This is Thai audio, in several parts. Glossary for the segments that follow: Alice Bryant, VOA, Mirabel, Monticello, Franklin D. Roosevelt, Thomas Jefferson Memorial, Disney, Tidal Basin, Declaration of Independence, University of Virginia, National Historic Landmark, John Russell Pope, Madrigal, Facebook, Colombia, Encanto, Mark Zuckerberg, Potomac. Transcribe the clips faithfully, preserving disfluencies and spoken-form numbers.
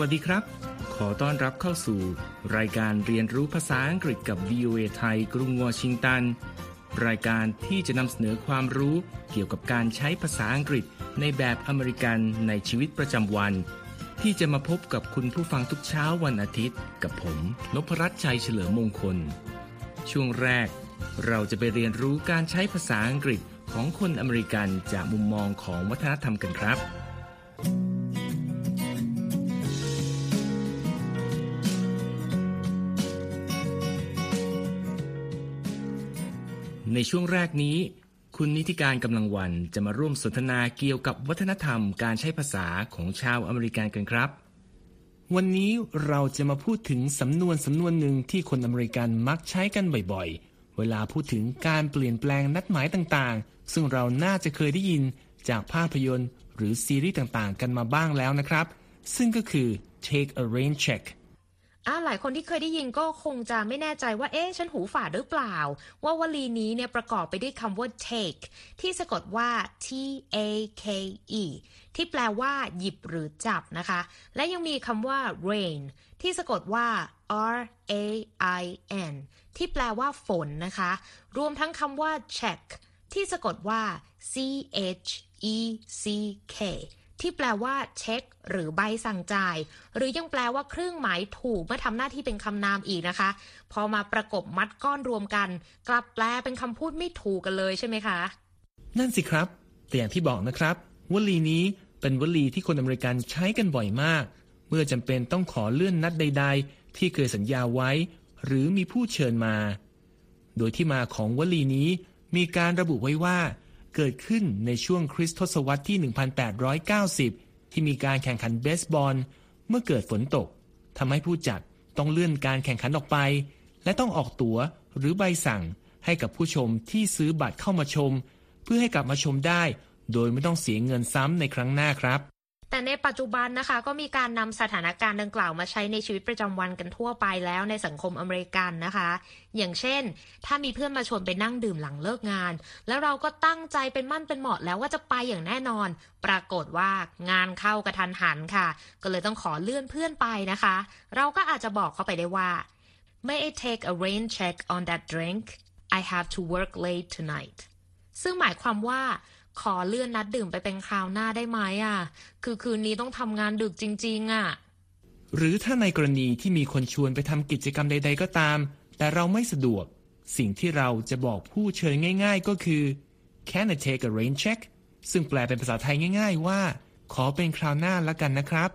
วัสดีครับขอต้อนรับเข้าสู่รายการเรียนรู้ภาษาอังกฤษกับ วี โอ เอ ไทยกรุงวอชิงตันรายการที่จะนำเสนอความรู้เกี่ยวกับการใช้ภาษาอังกฤษในแบบอเมริกันในชีวิตประจำวันที่จะมาพบกับคุณผู้ฟังทุกเช้าวันอาทิตย์กับผมนพรัตน์ชัยเฉลิมมงคลช่วงแรกเราจะไปเรียนรู้การใช้ภาษาอังกฤษของคนอเมริกันจากมุมมองของวัฒนธรรมกันครับในช่วงแรกนี้คุณนิติการกำลังวันจะมาร่วมสนทนาเกี่ยวกับวัฒนธรรมการใช้ภาษาของชาวอเมริกันกันครับวันนี้เราจะมาพูดถึงสำนวนสำนวนหนึ่งที่คนอเมริกันมักใช้กันบ่อยๆเวลาพูดถึงการเปลี่ยนแปลงนัดหมายต่างๆซึ่งเราน่าจะเคยได้ยินจากภาพยนตร์หรือซีรีส์ต่างๆกันมาบ้างแล้วนะครับซึ่งก็คือ take a rain checkหลายคนที่เคยได้ยินก็คงจะไม่แน่ใจว่าเอ๊ะฉันหูฝาดหรือเปล่าว่าวลีนี้เนี่ยประกอบไปด้วยคำว่า take ที่สะกดว่า t a k e ที่แปลว่าหยิบหรือจับนะคะและยังมีคำว่า rain ที่สะกดว่า r a i n ที่แปลว่าฝนนะคะรวมทั้งคำว่า check ที่สะกดว่า c h e c kที่แปลว่าเช็คหรือใบสั่งจ่ายหรือยังแปลว่าเครื่องหมายถูกเมื่อทำหน้าที่เป็นคำนามอีกนะคะพอมาประกบมัดก้อนรวมกันกลับแปลเป็นคำพูดไม่ถูกกันเลยใช่ไหมคะนั่นสิครับแต่อย่างที่บอกนะครับวลีนี้เป็นวลีที่คนอเมริกันใช้กันบ่อยมากเมื่อจำเป็นต้องขอเลื่อนนัดใดๆที่เคยสัญญาไว้หรือมีผู้เชิญมาโดยที่มาของวลีนี้มีการระบุไว้ว่าเกิดขึ้นในช่วงคริสต์ศตวรรษที่ หนึ่งพันแปดร้อยเก้าสิบ ที่มีการแข่งขันเบสบอลเมื่อเกิดฝนตกทำให้ผู้จัดต้องเลื่อนการแข่งขันออกไปและต้องออกตั๋วหรือใบสั่งให้กับผู้ชมที่ซื้อบัตรเข้ามาชมเพื่อให้กลับมาชมได้โดยไม่ต้องเสียเงินซ้ำในครั้งหน้าครับแต่ในปัจจุบันนะคะก็มีการนำสถานการณ์ดังกล่าวมาใช้ในชีวิตประจำวันกันทั่วไปแล้วในสังคมอเมริกันนะคะอย่างเช่นถ้ามีเพื่อนมาชวนไปนั่งดื่มหลังเลิกงานแล้วเราก็ตั้งใจเป็นมั่นเป็นเหมาะแล้วว่าจะไปอย่างแน่นอนปรากฏว่างานเข้ากระทันหันค่ะก็เลยต้องขอเลื่อนเพื่อนไปนะคะเราก็อาจจะบอกเขาไปได้ว่า May I take a rain check on that drink? I have to work late tonight ซึ่งหมายความว่าขอเลื่อนนัดดื่มไปเป็นคราวหน้าได้ไหมอ่ะคือคืนนี้ต้องทำงานดึกจริงๆอ่ะหรือถ้าในกรณีที่มีคนชวนไปทำกิจกรรมใดๆก็ตามแต่เราไม่สะดวกสิ่งที่เราจะบอกผู้เชิญง่ายๆก็คือ Can I take a rain check ซึ่งแปลเป็นภาษาไทยง่ายๆว่าขอเป็นคราวหน้าละกันนะครับ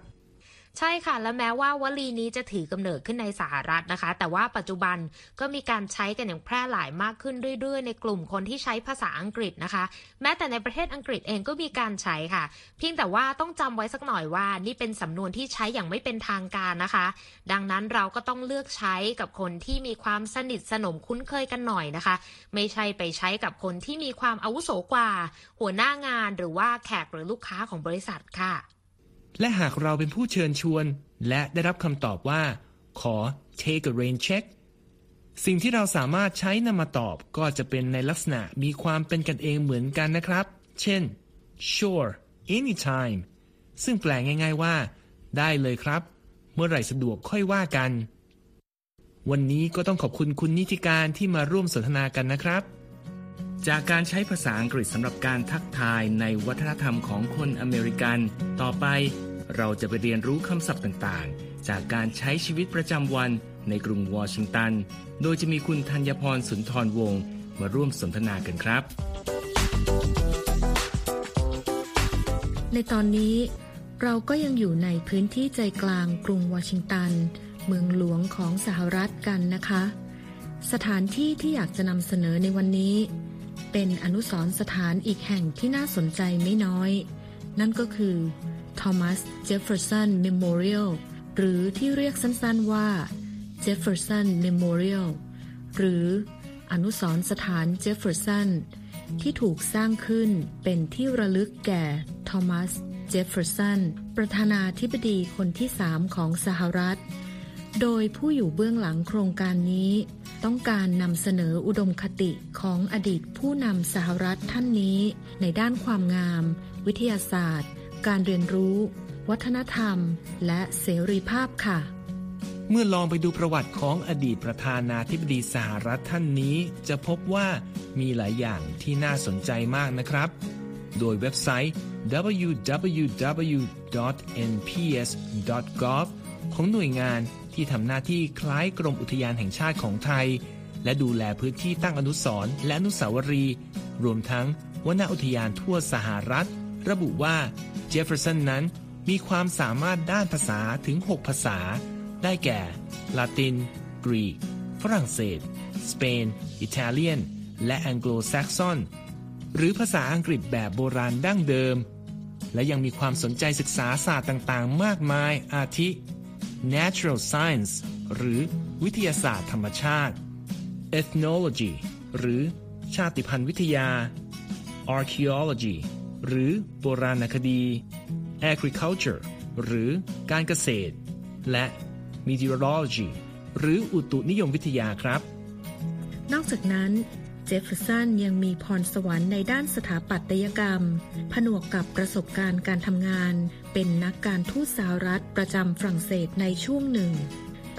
ใช่ค่ะและแม้ว่าวลีนี้จะถือกำเนิดขึ้นในสหรัฐนะคะแต่ว่าปัจจุบันก็มีการใช้กันอย่างแพร่หลายมากขึ้นเรื่อยๆในกลุ่มคนที่ใช้ภาษาอังกฤษนะคะแม้แต่ในประเทศอังกฤษเองก็มีการใช้ค่ะเพียงแต่ว่าต้องจำไว้สักหน่อยว่านี่เป็นสำนวนที่ใช้อย่างไม่เป็นทางการนะคะดังนั้นเราก็ต้องเลือกใช้กับคนที่มีความสนิทสนมคุ้นเคยกันหน่อยนะคะไม่ใช่ไปใช้กับคนที่มีความอาวุโสกว่าหัวหน้างานหรือว่าแขกหรือลูกค้าของบริษัทค่ะและหากเราเป็นผู้เชิญชวนและได้รับคำตอบว่าขอ take a rain check สิ่งที่เราสามารถใช้นำมาตอบก็จะเป็นในลักษณะมีความเป็นกันเองเหมือนกันนะครับเช่น sure anytime ซึ่งแปลง่ายๆว่าได้เลยครับเมื่อไหร่สะดวกค่อยว่ากันวันนี้ก็ต้องขอบคุณคุณนิติการที่มาร่วมสนทนากันนะครับจากการใช้ภาษาอังกฤษสำหรับการทักทายในวัฒนธรรมของคนอเมริกันต่อไปเราจะไปเรียนรู้คำศัพท์ต่างๆจากการใช้ชีวิตประจำวันในกรุงวอชิงตันโดยจะมีคุณธัญพรสุนทรวงศ์มาร่วมสนทนากันครับในตอนนี้เราก็ยังอยู่ในพื้นที่ใจกลางกรุงวอชิงตันเมืองหลวงของสหรัฐกันนะคะสถานที่ที่อยากจะนำเสนอในวันนี้เป็นอนุสรณ์สถานอีกแห่งที่น่าสนใจไม่น้อยนั่นก็คือ Thomas Jefferson Memorial หรือที่เรียกสั้นๆว่า Jefferson Memorial หรืออนุสรณ์สถาน Jefferson ที่ถูกสร้างขึ้นเป็นที่ระลึกแก่ Thomas Jefferson ประธานาธิบดีคนที่สามของสหรัฐโดยผู้อยู่เบื้องหลังโครงการนี้ต้องการนำเสนออุดมคติของอดีตผู้นำสหรัฐท่านนี้ในด้านความงามวิทยาศาสตร์การเรียนรู้ วัฒนธรรมและเสรีภาพค่ะเมื่อลองไปดูประวัติของอดีตประธานาธิบดีสหรัฐท่านนี้จะพบว่ามีหลายอย่างที่น่าสนใจมากนะครับโดยเว็บไซต์ ดับเบิลยู ดับเบิลยู ดับเบิลยู ดอท เอ็น พี เอส ดอท จี โอ วี ของหน่วยงานที่ทำหน้าที่คล้ายกรมอุทยานแห่งชาติของไทยและดูแลพื้นที่ตั้งอนุสรณ์และอนุสาวรีย์รวมทั้งวรรณอุทยานทั่วสหรัฐระบุว่าเจฟเฟอร์สันนั้นมีความสามารถด้านภาษาถึงหกภาษาได้แก่ลาตินกรีกฝรั่งเศสสเปนอิตาเลียนและแองโกลแซกซอนหรือภาษาอังกฤษแบบโบราณดั้งเดิมและยังมีความสนใจศึกษาศาสตร์ต่างๆมากมายอาทิ natural science หรือวิทยาศาสตร์ธรรมชาติ ethnology หรือชาติพันธุ์วิทยา archaeology หรือโบราณคดี agriculture หรือการเกษตรและ meteorology หรืออุตุนิยมวิทยาครับนอกจากนั้นเจฟเฟอร์สันยังมีพรสวรรค์ในด้านสถาปัตยกรรมผนวกกับประสบการณ์การทำงานเป็นนักการทูตสหรัฐประจำฝรั่งเศสในช่วงหนึ่ง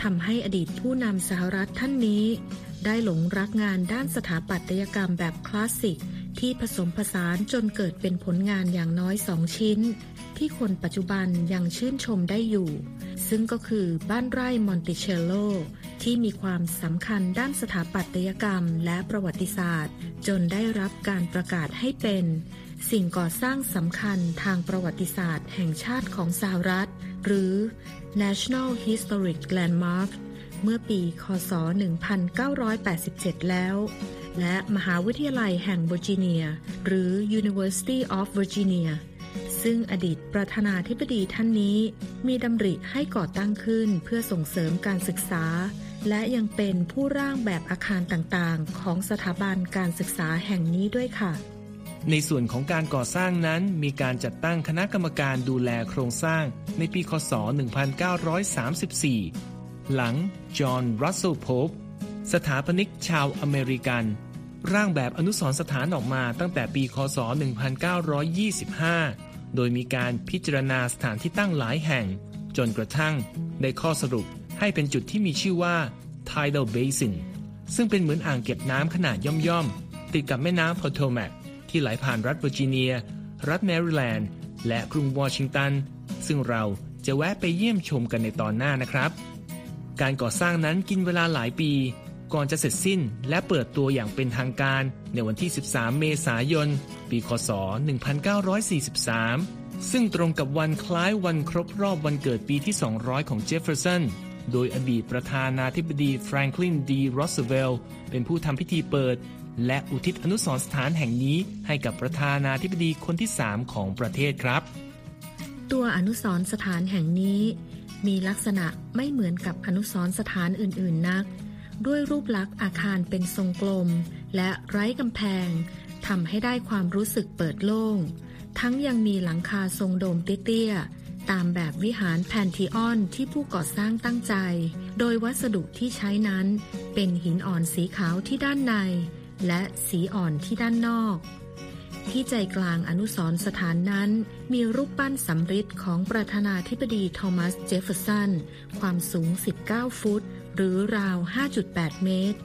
ทำให้อดีตผู้นำสหรัฐท่านนี้ได้หลงรักงานด้านสถาปัตยกรรมแบบคลาสสิกที่ผสมผสานจนเกิดเป็นผลงานอย่างน้อยสองชิ้นที่คนปัจจุบันยังชื่นชมได้อยู่ซึ่งก็คือบ้านไร่มอนติเชลโลที่มีความสำคัญด้านสถาปัตยกรรมและประวัติศาสตร์จนได้รับการประกาศให้เป็นสิ่งก่อสร้างสำคัญทางประวัติศาสตร์แห่งชาติของสหรัฐหรือ National Historic Landmark เมื่อปีค.ศ. หนึ่งพันเก้าร้อยแปดสิบเจ็ด แล้วและมหาวิทยาลัยแห่งเวอร์จิเนียหรือ University of Virginiaซึ่งอดีตประธานาธิบดีท่านนี้มีดำริให้ก่อตั้งขึ้นเพื่อส่งเสริมการศึกษาและยังเป็นผู้ร่างแบบอาคารต่างๆของสถาบันการศึกษาแห่งนี้ด้วยค่ะในส่วนของการก่อสร้างนั้นมีการจัดตั้งคณะกรรมการดูแลโครงสร้างในปีค.ศ. หนึ่งพันเก้าร้อยสามสิบสี่หลังจอห์นรัสเซลโพปสถาปนิกชาวอเมริกันร่างแบบอนุสรณ์สถานออกมาตั้งแต่ปีค.ศ. หนึ่งพันเก้าร้อยยี่สิบห้าโดยมีการพิจารณาสถานที่ตั้งหลายแห่งจนกระทั่งได้ข้อสรุปให้เป็นจุดที่มีชื่อว่า Tidal Basin ซึ่งเป็นเหมือนอ่างเก็บน้ำขนาดย่อมๆติดกับแม่น้ำ Potomac ที่ไหลผ่านรัฐเวอร์จิเนียรัฐแมริแลนด์และกรุงวอชิงตันซึ่งเราจะแวะไปเยี่ยมชมกันในตอนหน้านะครับการก่อสร้างนั้นกินเวลาหลายปีก่อนจะเสร็จสิ้นและเปิดตัวอย่างเป็นทางการในวันที่สิบสามเมษายนปีค.ศ. หนึ่งพันเก้าร้อยสี่สิบสามซึ่งตรงกับวันคล้ายวันครบรอบวันเกิดปีที่สองร้อยของเจฟเฟอร์สันโดยอดีตประธานาธิบดีแฟรงคลินดีโรสเวลล์เป็นผู้ทำพิธีเปิดและอุทิศอนุสรณ์สถานแห่งนี้ให้กับประธานาธิบดีคนที่สามของประเทศครับตัวอนุสรณ์สถานแห่งนี้มีลักษณะไม่เหมือนกับอนุสรณ์สถานอื่นๆนักด้วยรูปลักษณ์อาคารเป็นทรงกลมและไร้กำแพงทำให้ได้ความรู้สึกเปิดโล่งทั้งยังมีหลังคาทรงโดมเตี้ยๆตามแบบวิหารแพนธีออนที่ผู้ก่อสร้างตั้งใจโดยวัสดุที่ใช้นั้นเป็นหินอ่อนสีขาวที่ด้านในและสีอ่อนที่ด้านนอกที่ใจกลางอนุสรณ์สถานนั้นมีรูปปั้นสำริดของประธานาธิบดีทอมัสเจฟเฟอร์สันความสูงสิบเก้าฟุตหรือราว ห้าจุดแปด เมตร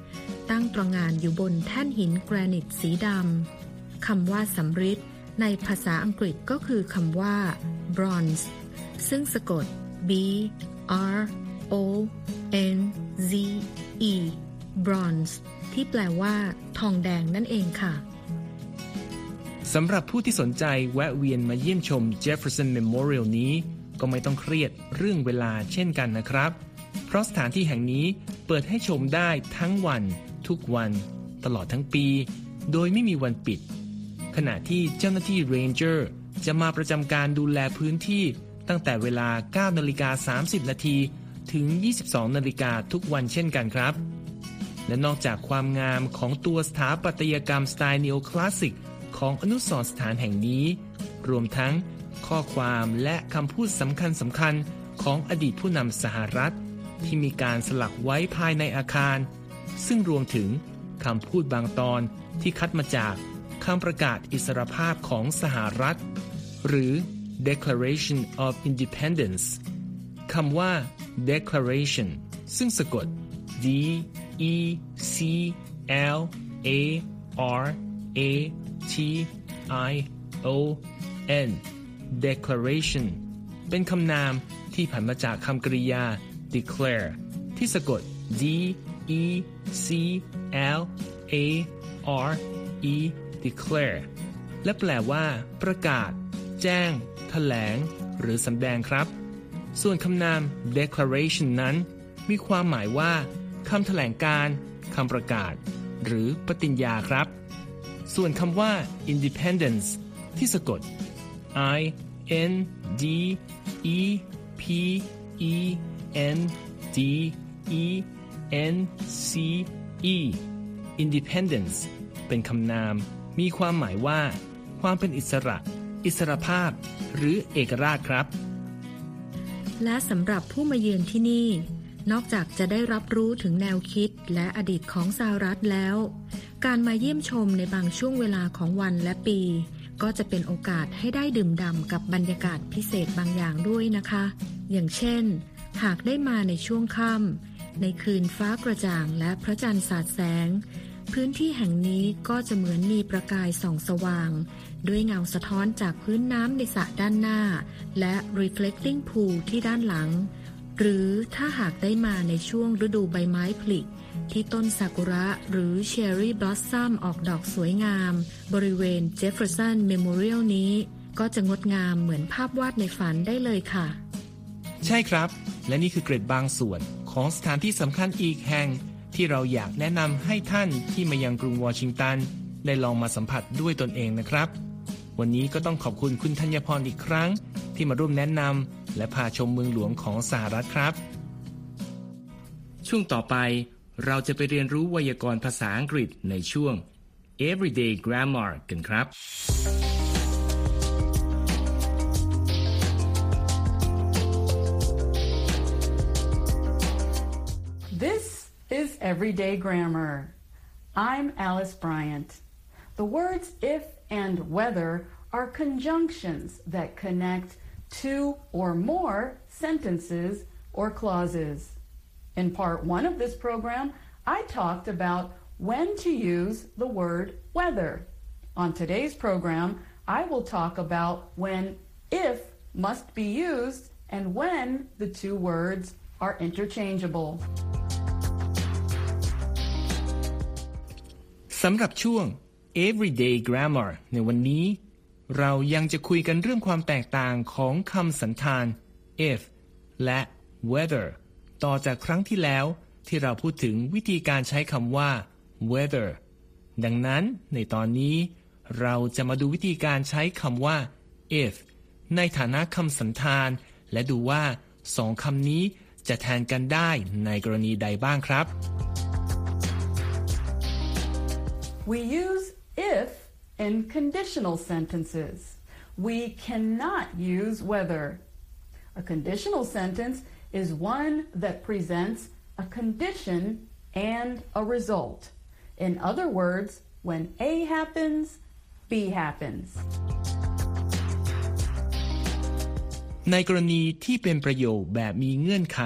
ตั้งตระหง่านอยู่บนแท่นหินแกรนิตสีดำคำว่าสำริดในภาษาอังกฤษก็คือคำว่า bronze ซึ่งสะกด b r o n z e bronze ที่แปลว่าทองแดงนั่นเองค่ะสำหรับผู้ที่สนใจแวะเวียนมาเยี่ยมชม Jefferson Memorial นี้ก็ไม่ต้องเครียดเรื่องเวลาเช่นกันนะครับเพราะสถานที่แห่งนี้เปิดให้ชมได้ทั้งวันทุกวันตลอดทั้งปีโดยไม่มีวันปิดขณะที่เจ้าหน้าที่เรนเจอร์จะมาประจำการดูแลพื้นที่ตั้งแต่เวลา เก้านาฬิกาสามสิบนาทีถึง ยี่สิบสองนาฬิกาทุกวันเช่นกันครับและนอกจากความงามของตัวสถาปัตยกรรมสไตล์นีโอคลาสสิกของอนุสรณ์สถานแห่งนี้รวมทั้งข้อความและคำพูดสำคัญสำคัญของอดีตผู้นำสหรัฐที่มีการสลักไว้ภายในอาคารซึ่งรวมถึงคำพูดบางตอนที่คัดมาจากคำประกาศอิสรภาพของสหรัฐหรือ Declaration of Independence คำว่า Declaration ซึ่งสะกด D E C L A R A T I O N Declaration เป็นคำนามที่ผันมาจากคำกริยา declare ที่สะกด D E C L A R E declare และแปลว่าประกาศแจ้งแถลงหรือสำแดงครับส่วนคำนาม declaration นั้นมีความหมายว่าคำแถลงการคำประกาศหรือปฏิญญาครับส่วนคำว่า independence ที่สะกด I N D E P E N D E N C E independence เป็นคำนามมีความหมายว่าความเป็นอิสระอิสรภาพหรือเอกราชครับและสำหรับผู้มาเยือนที่นี่นอกจากจะได้รับรู้ถึงแนวคิดและอดีตของสหรัฐแล้วการมาเยี่ยมชมในบางช่วงเวลาของวันและปีก็จะเป็นโอกาสให้ได้ดื่มด่ำกับบรรยากาศพิเศษบางอย่างด้วยนะคะอย่างเช่นหากได้มาในช่วงค่ำในคืนฟ้ากระจ่างและพระจันทร์สาดแสงพื้นที่แห่งนี้ก็จะเหมือนมีประกายส่องสว่างด้วยเงาสะท้อนจากพื้นน้ำในสระด้านหน้าและ reflecting pool ที่ด้านหลังหรือถ้าหากได้มาในช่วงฤดูใบไม้ผลิที่ต้นซากุระหรือ Cherry Blossom ออกดอกสวยงามบริเวณ Jefferson Memorial นี้ก็จะงดงามเหมือนภาพวาดในฝันได้เลยค่ะใช่ครับและนี่คือเกร็ดบางส่วนของสถานที่สำคัญอีกแห่งที่เราอยากแนะนำให้ท่านที่มายังกรุงวอชิงตันได้ลองมาสัมผัสด้วยตนเองนะครับวันนี้ก็ต้องขอบคุณคุณธัญพรอีกครั้งที่มาร่วมแนะนำและพาชมเมืองหลวงของสหรัฐครับช่วงต่อไปเราจะไปเรียนรู้ไวยากรณ์ภาษาอังกฤษในช่วง Everyday Grammar กันครับThis is everyday grammar. I'm Alice Bryant. The words if and whether are conjunctions that connect two or more sentences or clauses. In part one of this program, I talked about when to use the word whether. On today's program, I will talk about when if must be used and when the two words are interchangeable.สำหรับช่วง Everyday Grammar ในวันนี้เรายังจะคุยกันเรื่องความแตกต่างของคำสันธาน if และ whether ต่อจากครั้งที่แล้วที่เราพูดถึงวิธีการใช้คำว่า whether ดังนั้นในตอนนี้เราจะมาดูวิธีการใช้คำว่า if ในฐานะคำสันธานและดูว่าสองคำนี้จะแทนกันได้ในกรณีใดบ้างครับWe use if in conditional sentences. We cannot use whether. A conditional sentence is one that presents a condition and a result. In other words, when A happens, B happens. ในกรณีที่เป็นประโยคแบบมีเงื่อนไข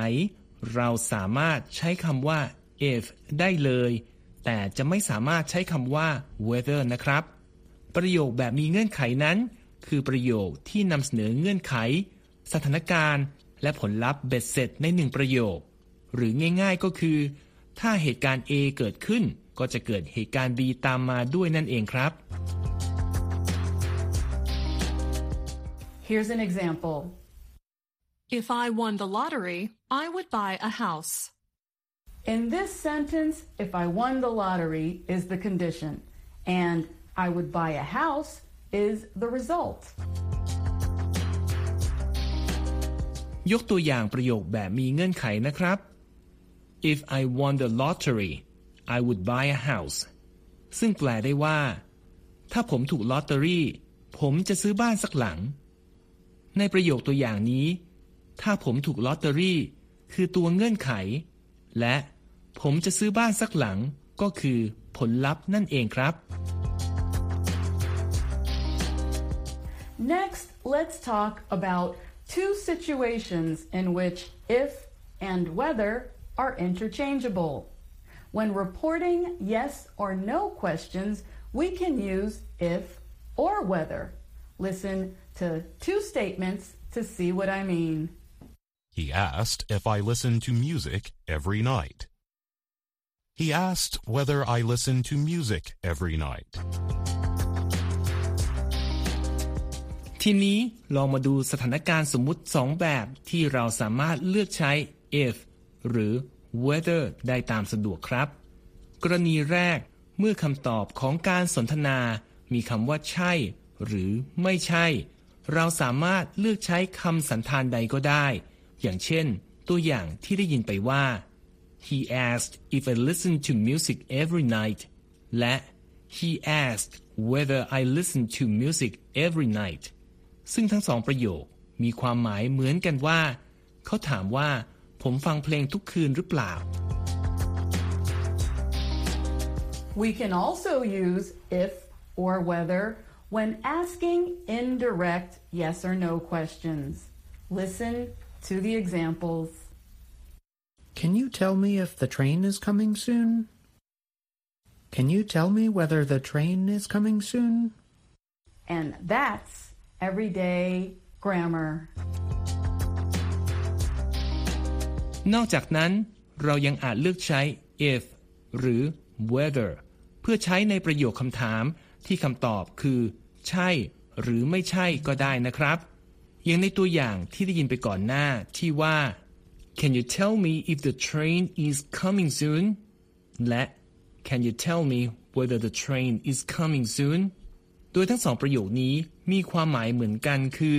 เราสามารถใช้คำว่า if ได้เลยแต่จะไม่สามารถใช้คำว่า whether นะครับประโยคแบบมีเงื่อนไขนั้นคือประโยคที่นำเสนอเงื่อนไขสถานการณ์และผลลัพธ์เบ็ดเสร็จในหนึ่งประโยคหรือง่ายๆก็คือถ้าเหตุการณ์ A เกิดขึ้นก็จะเกิดเหตุการณ์ B ตามมาด้วยนั่นเองครับ Here's an example. If I won the lottery, I would buy a house.In this sentence, if I won the lottery is the condition, and I would buy a house is the result. ยกตัวอย่างประโยคแบบมีเงื่อนไขนะครับ If I won the lottery, I would buy a house. ซึ่งแปลได้ว่าถ้าผมถูกลอตเตอรี่ผมจะซื้อบ้านสักหลังในประโยคตัวอย่างนี้ถ้าผมถูกลอตเตอรี่คือตัวเงื่อนไขและผมจะซื้อบ้านสักหลังก็คือผลลัพธ์นั่นเองครับ Next, let's talk about two situations in which if and whether are interchangeable. When reporting yes or no questions, we can use if or whether. Listen to two statements to see what I mean. He asked if I listened to music every night. He asked whether I listened to music every night. ทีนี้ลองมาดูสถานการณ์สมมุติสองแบบที่เราสามารถเลือกใช้ if หรือ whether ได้ตามสะดวกครับกรณีแรกเมื่อคำตอบของการสนทนามีคำว่าใช่หรือไม่ใช่เราสามารถเลือกใช้คำสันธานใดก็ได้อย่างเช่นตัวอย่างที่ได้ยินไปว่า He asked if I listen to music every night และ He asked whether I listen to music every nightซึ่งทั้งสองประโยคมีความหมายเหมือนกันว่าเขาถามว่าผมฟังเพลงทุกคืนหรือเปล่า We can also use if or whether when asking indirect yes or no questions. Listen to the examples. Can you tell me if the train is coming soon? Can you tell me whether the train is coming soon? And that's everyday grammar. นอกจากนั้นเรายังอาจเลือกใช้ if หรือ whether เพื่อใช้ในประโยคคำถามที่คำตอบคือใช่หรือไม่ใช่ก็ได้นะครับอย่างในตัวอย่างที่ได้ยินไปก่อนหน้าที่ว่า Can you tell me if the train is coming soon? และ Can you tell me whether the train is coming soon?โดยทั้งสองประโยคนี้มีความหมายเหมือนกันคือ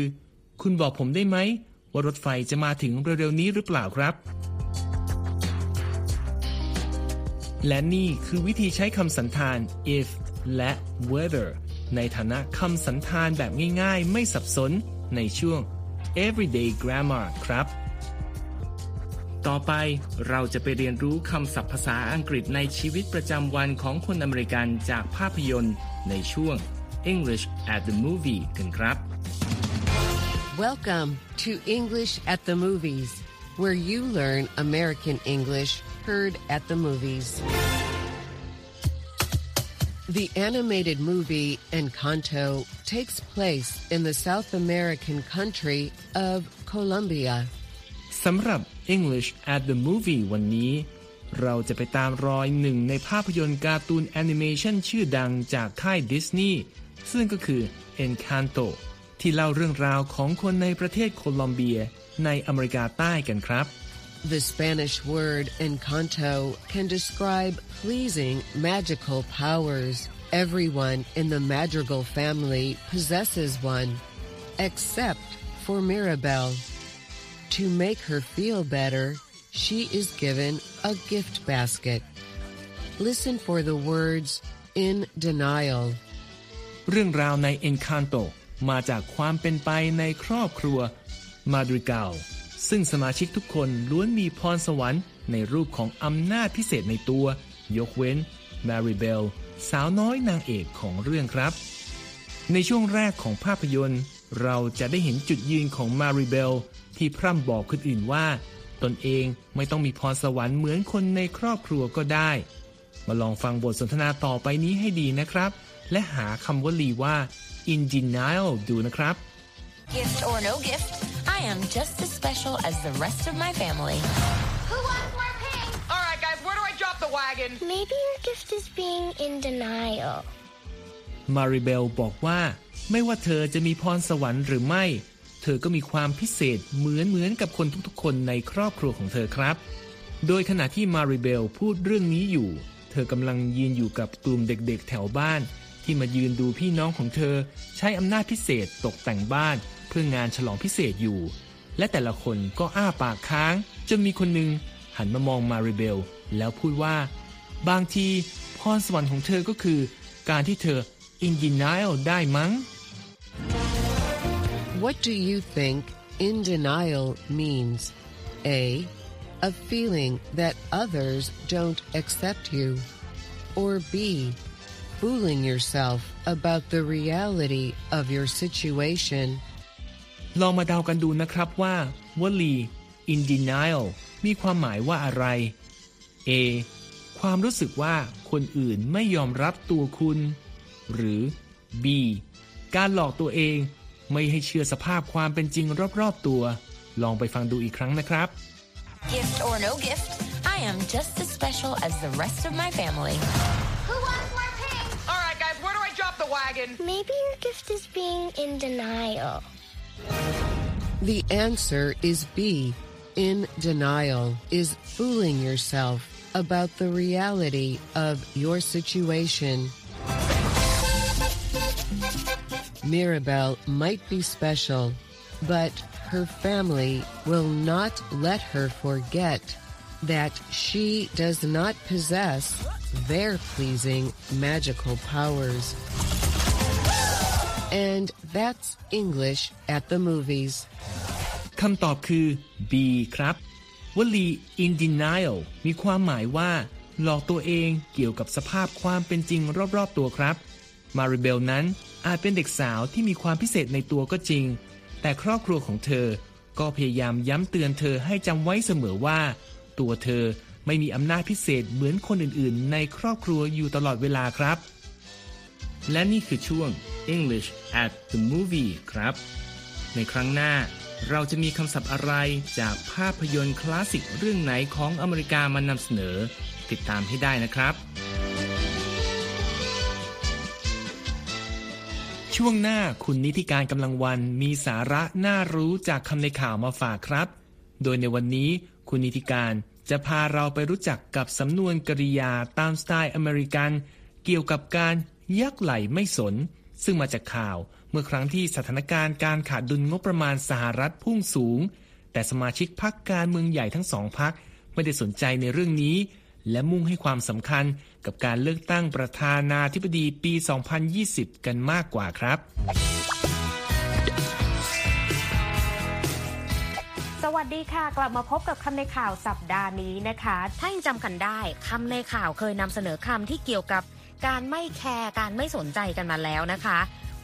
คุณบอกผมได้ไหมว่ารถไฟจะมาถึงเร็วๆนี้หรือเปล่าครับและนี่คือวิธีใช้คำสันธาน if และ whether ในฐานะคำสันธานแบบง่ายๆไม่สับสนในช่วง everyday grammar ครับต่อไปเราจะไปเรียนรู้คำศัพท์ภาษาอังกฤษในชีวิตประจำวันของคนอเมริกันจากภาพยนตร์ในช่วงEnglish at the movie กันครับ Welcome to English at the movies where you learn American English heard at the movies. The animated movie Encanto takes place in the South American country of Colombia. สำหรับ English at the movie วันนี้เราจะไปตามรอยหนึ่งในภาพยนตร์การ์ตูนแอนิเมชันชื่อดังจากค่าย Disneyซึ่งก็คือ Encanto ที่เล่าเรื่องราวของคนในประเทศโคลอมเบียในอเมริกาใต้กันครับ The Spanish word Encanto can describe pleasing magical powers. Everyone in the Madrigal family possesses one, except for Mirabel. To make her feel better, she is given a gift basket. Listen for the words in denial.เรื่องราวใน Encanto มาจากความเป็นไปในครอบครัว Madrigal ซึ่งสมาชิกทุกคนล้วนมีพรสวรรค์ในรูปของอำนาจพิเศษในตัวยกเว้น Mirabel สาวน้อยนางเอกของเรื่องครับในช่วงแรกของภาพยนตร์เราจะได้เห็นจุดยืนของ Mirabel ที่พร่ำบอกคนอื่นว่าตนเองไม่ต้องมีพรสวรรค์เหมือนคนในครอบครัวก็ได้มาลองฟังบทสนทนาต่อไปนี้ให้ดีนะครับและหาคำวลีว่า in denial ดูนะครับ Gift or no gift, I am just as special as the rest of my family. Who wants more pig? All right, guys, where do I drop the wagon? Maybe your gift is being in denial. Maribel บอกว่าไม่ว่าเธอจะมีพรสวรรค์หรือไม่เธอก็มีความพิเศษเหมือนเหมือนกับคนทุกๆคนในครอบครัวของเธอครับโดยขณะที่ Maribel พูดเรื่องนี้อยู่เธอกำลังยืนอยู่กับกลุ่มเด็กๆแถวบ้านที่มายืนดูพี่น้องของเธอใช้อำนาจพิเศษตกแต่งบ้านเพื่องานฉลองพิเศษอยู่และแต่ละคนก็อ้าปากค้างจนมีคนหนึ่งหันมามองมาริเบลแล้วพูดว่าบางทีพรสวรรค์ของเธอก็คือการที่เธอ in denial ได้มั้ง What do you think in denial means? A. A feeling that others don't accept you. Or B fooling yourself about the reality of your situation ลองมาเดากันดูนะครับว่าวลี in denial มีความหมายว่าอะไร A ความรู้สึกว่าคนอื่นไม่ยอมรับตัวคุณหรือ B การหลอกตัวเองไม่ให้เชื่อสภาพความเป็นจริงรอบๆตัวลองไปฟังดูอีกครั้งนะครับ Gift or no gift I am just as special as the rest of my family Who wants more pink? All right guys where do I drop the wagon? Maybe your gift is being in denial The answer is B In denial is fooling yourself about the reality of your situation Mirabel might be special, but her family will not let her forget that she does not possess their pleasing magical powers. And that's English at the movies. คำตอบคือ B ครับวลี in denial มีความหมายว่าหลอกตัวเองเกี่ยวกับสภาพความเป็นจริงรอบๆตัวครับมาริเบลนั้นอาจเป็นเด็กสาวที่มีความพิเศษในตัวก็จริงแต่ครอบครัวของเธอก็พยายามย้ำเตือนเธอให้จำไว้เสมอว่าตัวเธอไม่มีอำนาจพิเศษเหมือนคนอื่นๆในครอบครัวอยู่ตลอดเวลาครับและนี่คือช่วง English at the Movie ครับในครั้งหน้าเราจะมีคำศัพท์อะไรจากภาพยนตร์คลาสสิกเรื่องไหนของอเมริกามานำเสนอติดตามให้ได้นะครับช่วงหน้าคุณนิติการกำลังวันมีสาระน่ารู้จากคำในข่าวมาฝากครับโดยในวันนี้คุณนิติการจะพาเราไปรู้จักกับสำนวนกริยาตามสไตล์อเมริกันเกี่ยวกับการยักไหล่ไม่สนซึ่งมาจากข่าวเมื่อครั้งที่สถานการณ์การขาดดุลงบประมาณสหรัฐพุ่งสูงแต่สมาชิกพรรคการเมืองใหญ่ทั้งสองพรรคไม่ได้สนใจในเรื่องนี้และมุ่งให้ความสำคัญกับการเลือกตั้งประธานาธิบดีปี สองพันยี่สิบ กันมากกว่าครับสวัสดีค่ะกลับมาพบกับคำในข่าวสัปดาห์นี้นะคะถ้ายังจำกันได้คำในข่าวเคยนำเสนอคำที่เกี่ยวกับการไม่แคร์การไม่สนใจกันมาแล้วนะคะ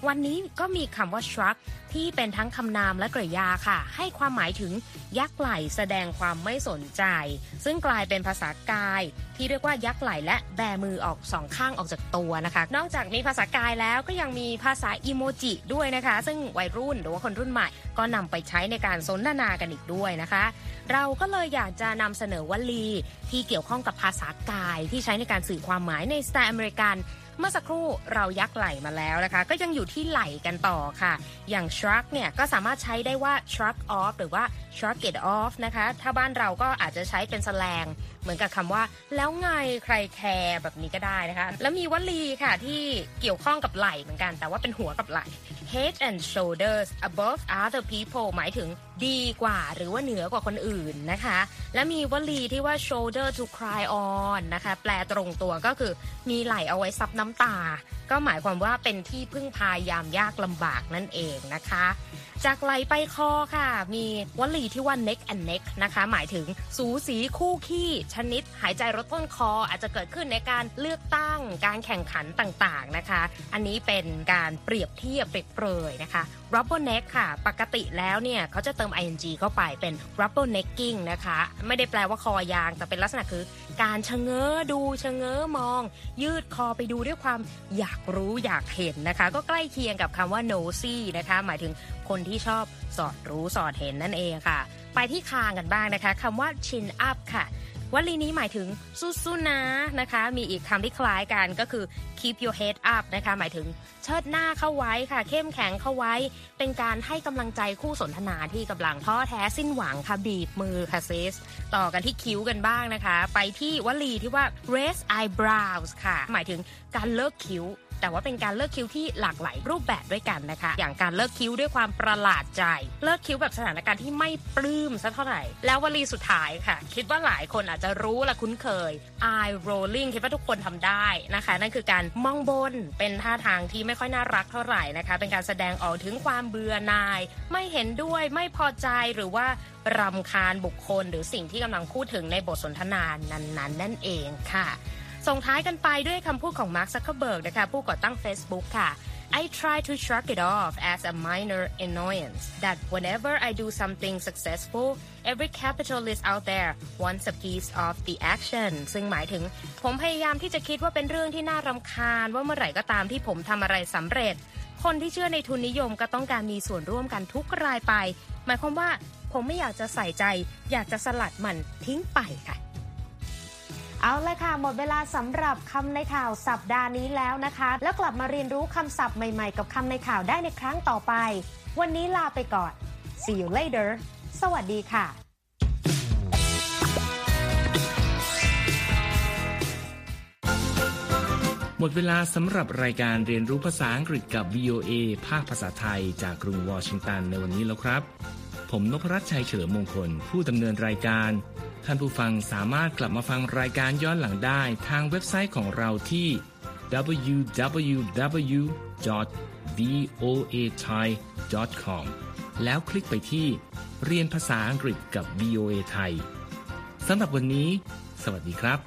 วันนี้ก็มีคำว่า shrug ที่เป็นทั้งคำนามและกริยาค่ะให้ความหมายถึงยักไหล่แสดงความไม่สนใจซึ่งกลายเป็นภาษากายที่เรียกว่ายักไหล่และแบมือออกสองข้างออกจากตัวนะคะนอกจากมีภาษากายแล้วก็ยังมีภาษาอีโมจิด้วยนะคะซึ่งวัยรุ่นหรือว่าคนรุ่นใหม่ก็นำไปใช้ในการสนทนากันอีกด้วยนะคะเราก็เลยอยากจะนำเสนอวลีที่เกี่ยวข้องกับภาษากายที่ใช้ในการสื่อความหมายในสไตล์อเมริกันเมื่อสักครู่เรายักไหล่มาแล้วนะคะก็ยังอยู่ที่ไหล่กันต่อค่ะอย่าง shrug เนี่ยก็สามารถใช้ได้ว่า shrug off หรือว่า shrug it off นะคะถ้าบ้านเราก็อาจจะใช้เป็นสแลงเหมือนกับคำว่าแล้วไงใครแคร์แบบนี้ก็ได้นะคะแล้วมีวลีค่ะที่เกี่ยวข้องกับไหล่เหมือนกันแต่ว่าเป็นหัวกับไหล่ head and shoulders above other people หมายถึงดีกว่าหรือว่าเหนือกว่าคนอื่นนะคะและมีวลีที่ว่า shoulder to cry on นะคะแปลตรงตัวก็คือมีไหล่เอาไว้ซับน้ำตาก็หมายความว่าเป็นที่พึ่งพายามยากลำบากนั่นเองนะคะจากไหล่ไปคอค่ะมีวลีที่ว่า neck and neck นะคะหมายถึงสูสีคู่ขี้ชนิดหายใจรดต้นคออาจจะเกิดขึ้นในการเลือกตั้งการแข่งขันต่างๆนะคะอันนี้เป็นการเปรียบเทียบเปรียบเปรยนะคะ rubberneck ค่ะปกติแล้วเนี่ยเขาจะเติม ing เข้าไปเป็น rubbernecking นะคะไม่ได้แปลว่าคอยางแต่เป็นลักษณะคือการชะเง้อดูชะเง้อมองยืดคอไปดูด้วยความอยากรู้อยากเห็นนะคะก็ใกล้เคียงกับคำว่า nosy นะคะหมายถึงคนที่ชอบสอดรู้สอดเห็นนั่นเองค่ะไปที่คางกันบ้างนะคะคำว่า chin up ค่ะวลีนี้หมายถึงสู้ๆนะนะคะมีอีกคำที่คล้ายกันก็คือ keep your head up นะคะหมายถึงเชิดหน้าเข้าไว้ค่ะเข้มแข็งเข้าไว้เป็นการให้กำลังใจคู่สนทนาที่กำลังท้อแท้สิ้นหวังค่ะบีบมือค่ะซิสต่อกันที่คิ้วกันบ้างนะคะไปที่วลีที่ว่า raise eyebrows ค่ะหมายถึงการเลิกคิ้วแต่ว่าเป็นการเลิกคิ้วที่หลากหลายรูปแบบด้วยกันนะคะอย่างการเลิกคิ้วด้วยความประหลาดใจเลิกคิ้วแบบสถานการณ์ที่ไม่ปลื้มสักเท่าไหร่แล้ววลีสุดท้ายค่ะคิดว่าหลายคนอาจจะรู้และคุ้นเคย eye rolling คิดว่าทุกคนทำได้นะคะนั่นคือการมองบนเป็นท่าทางที่ไม่ค่อยน่ารักเท่าไหร่นะคะเป็นการแสดงออกถึงความเบื่อหน่ายไม่เห็นด้วยไม่พอใจหรือว่ารำคาญบุคคลหรือสิ่งที่กำลังพูดถึงในบทสนทนานั้นๆนั่นเองค่ะ ส่งท้ายกันไปด้วยคำพูดของมาร์ค ซักเคอร์เบิร์กนะคะผู้ก่อตั้ง Facebook ค่ะ I try to shrug it off as a minor annoyance that whenever I do something successful every capitalist out there wants a piece of the action ซึ่งหมายถึงผมพยายามที่จะคิดว่าเป็นเรื่องที่น่ารำคาญว่าเมื่อไหร่ก็ตามที่ผมทำอะไรสำเร็จคนที่เชื่อในทุนนิยมก็ต้องการมีส่วนร่วมกันทุกรายไปหมายความว่าผมไม่อยากจะใส่ใจอยากจะสลัดมันทิ้งไปค่ะเอาละค่ะหมดเวลาสำหรับคำในข่าวสัปดาห์นี้แล้วนะคะแล้วกลับมาเรียนรู้คำศัพท์ใหม่ๆกับคำในข่าวได้ในครั้งต่อไปวันนี้ลาไปก่อน See you later สวัสดีค่ะหมดเวลาสำหรับรายการเรียนรู้ภาษาอังกฤษกับ วี โอ เอ ภาคภาษาไทยจากกรุงวอชิงตันในวันนี้แล้วครับผมนพรัตน์ชัยเฉลิมมงคลผู้ดำเนินรายการท่านผู้ฟังสามารถกลับมาฟังรายการย้อนหลังได้ทางเว็บไซต์ของเราที่ ดับเบิลยู ดับเบิลยู ดับเบิลยู ดอท วี โอ เอ ไทย ดอท คอม แล้วคลิกไปที่เรียนภาษาอังกฤษกับ วี โอ เอ ไทยสำหรับวันนี้สวัสดีครับ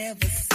Never